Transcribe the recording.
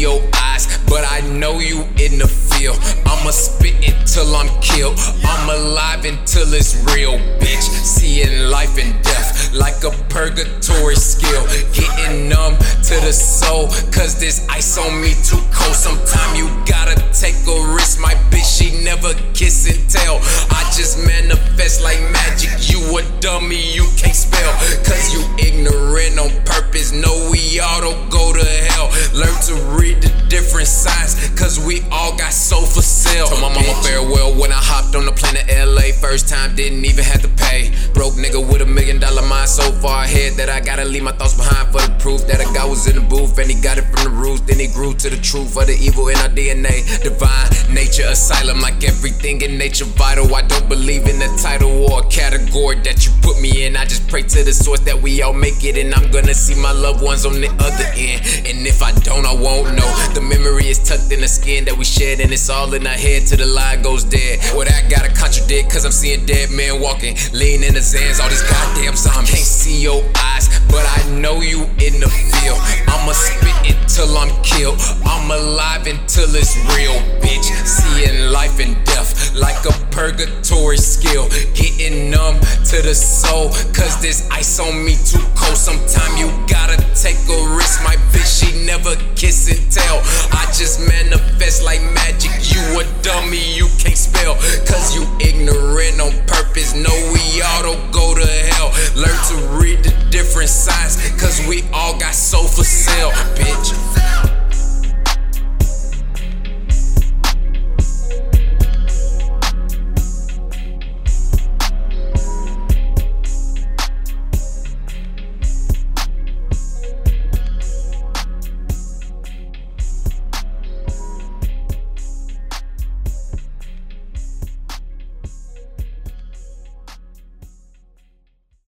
your eyes, but I know you in the field. I'ma spit until I'm killed. I'm alive until it's real, bitch. Seeing life and death like a purgatory skill. Getting numb to the soul, cause this ice on me too cold. Sometime you gotta take a risk. My bitch, she never kiss and tell. I just manifest like magic. You a dummy, you can't spell. Cause you ignorant on purpose. No, we all don't go to hell. Learn to read the different signs, cause we all got soul for sale. Told my mama farewell when I hopped on the plane to LA. First time, didn't even have to pay. Broke nigga with $1 million mind, so far ahead that I gotta leave my thoughts behind for the proof that a guy was in the booth and he got it from the roots. Then he grew to the truth of the evil in our DNA. Divine nature asylum, like everything in nature vital. I don't believe in a title or a category that you put me in. I just pray to the source that we all make it, and I'm gonna see my loved ones on the other end. And if I don't, I won't know. The memory is tucked in the skin that we shed, and it's all in our head till the lie goes dead. Well, I gotta contradict, cause I'm seeing dead men walking, lean in the Zans, all these goddamn zombies. Can't see your eyes, but I know you in the field. I'ma spit until I'm killed. I'm alive until it's real, bitch. Seeing life and death like a purgatory skill. Getting numb to the soul, cause this ice on me too cold. Sometime you gotta take a risk. My bitch, she never kiss and tell. I just manifest like magic. You a dummy, you can't spell. Cause you ignorant on purpose. No, we all don't go to hell. Learn to read the different signs, cause we all got soul for sale, bitch.